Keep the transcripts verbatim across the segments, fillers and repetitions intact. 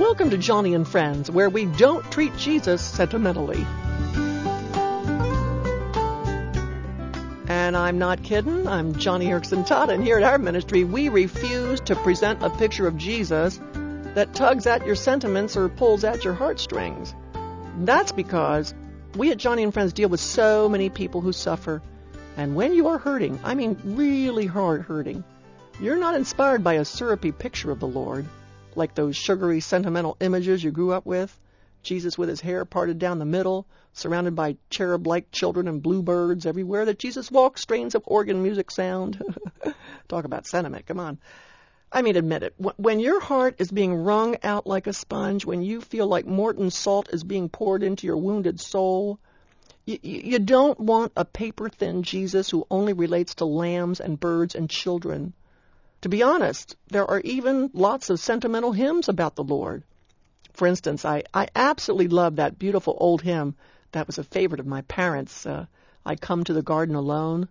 Welcome to Johnny and Friends, where we don't treat Jesus sentimentally. And I'm not kidding. I'm Johnny Erickson-Todd, and here at our ministry, we refuse to present a picture of Jesus that tugs at your sentiments or pulls at your heartstrings. That's because we at Johnny and Friends deal with so many people who suffer. And when you are hurting, I mean really hard hurting, you're not inspired by a syrupy picture of the Lord, like those sugary, sentimental images you grew up with. Jesus with his hair parted down the middle, surrounded by cherub-like children and bluebirds everywhere that Jesus walked, strains of organ music sound. Talk about sentiment, come on. I mean, admit it. When your heart is being wrung out like a sponge, when you feel like Morton's salt is being poured into your wounded soul, you, you don't want a paper-thin Jesus who only relates to lambs and birds and children. To be honest, there are even lots of sentimental hymns about the Lord. For instance, I, I absolutely love that beautiful old hymn that was a favorite of my parents, uh, I Come to the Garden Alone.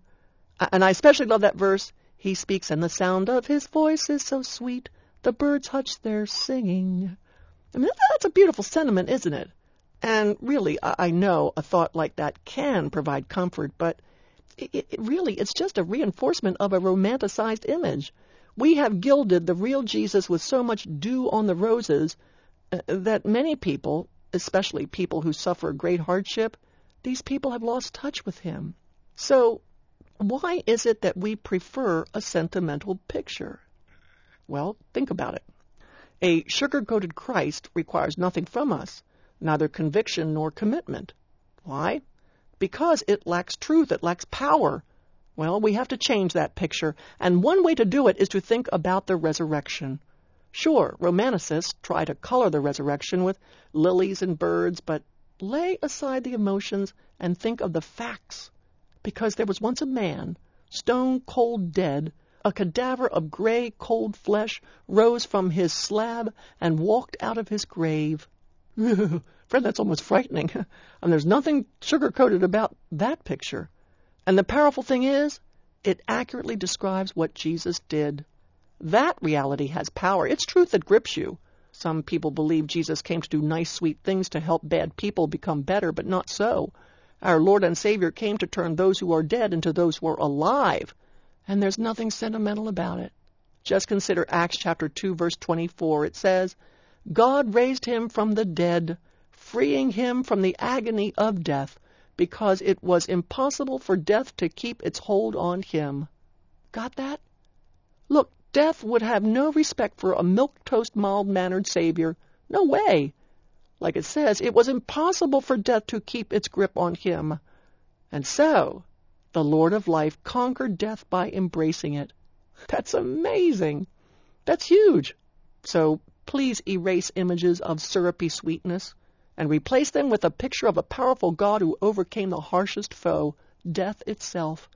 And I especially love that verse, He speaks and the sound of his voice is so sweet, the birds hushed their singing. I mean, that's a beautiful sentiment, isn't it? And really, I, I know a thought like that can provide comfort, but it, it really, it's just a reinforcement of a romanticized image. We have gilded the real Jesus with so much dew on the roses uh, that many people, especially people who suffer great hardship, these people have lost touch with him. So why is it that we prefer a sentimental picture? Well, think about it. A sugar-coated Christ requires nothing from us, neither conviction nor commitment. Why? Because it lacks truth, it lacks power. Well, we have to change that picture, and one way to do it is to think about the resurrection. Sure, romanticists try to color the resurrection with lilies and birds, but lay aside the emotions and think of the facts. Because there was once a man, stone cold dead, a cadaver of gray, cold flesh rose from his slab and walked out of his grave. Friend, that's almost frightening, and there's nothing sugar-coated about that picture. And the powerful thing is, it accurately describes what Jesus did. That reality has power. It's truth that grips you. Some people believe Jesus came to do nice, sweet things to help bad people become better, but not so. Our Lord and Savior came to turn those who are dead into those who are alive. And there's nothing sentimental about it. Just consider Acts chapter two, verse twenty-four. It says, God raised him from the dead, freeing him from the agony of death, because it was impossible for death to keep its hold on him. Got that? Look, death would have no respect for a milquetoast, mild-mannered Savior. No way. Like it says, it was impossible for death to keep its grip on him. And so, the Lord of life conquered death by embracing it. That's amazing. That's huge. So, please erase images of syrupy sweetness and replace them with a picture of a powerful God who overcame the harshest foe, death itself.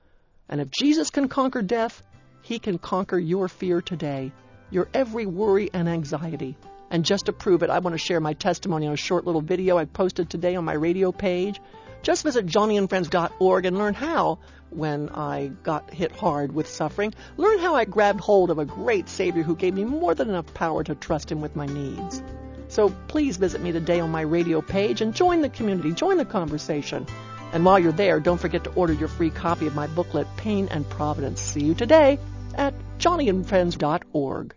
And if Jesus can conquer death, he can conquer your fear today, your every worry and anxiety. And just to prove it, I want to share my testimony on a short little video I posted today on my radio page. Just visit johnny and friends dot org and learn how, when I got hit hard with suffering, learn how I grabbed hold of a great Savior who gave me more than enough power to trust him with my needs. So please visit me today on my radio page and join the community, join the conversation. And while you're there, don't forget to order your free copy of my booklet, Pain and Providence. See you today at johnny and friends dot org.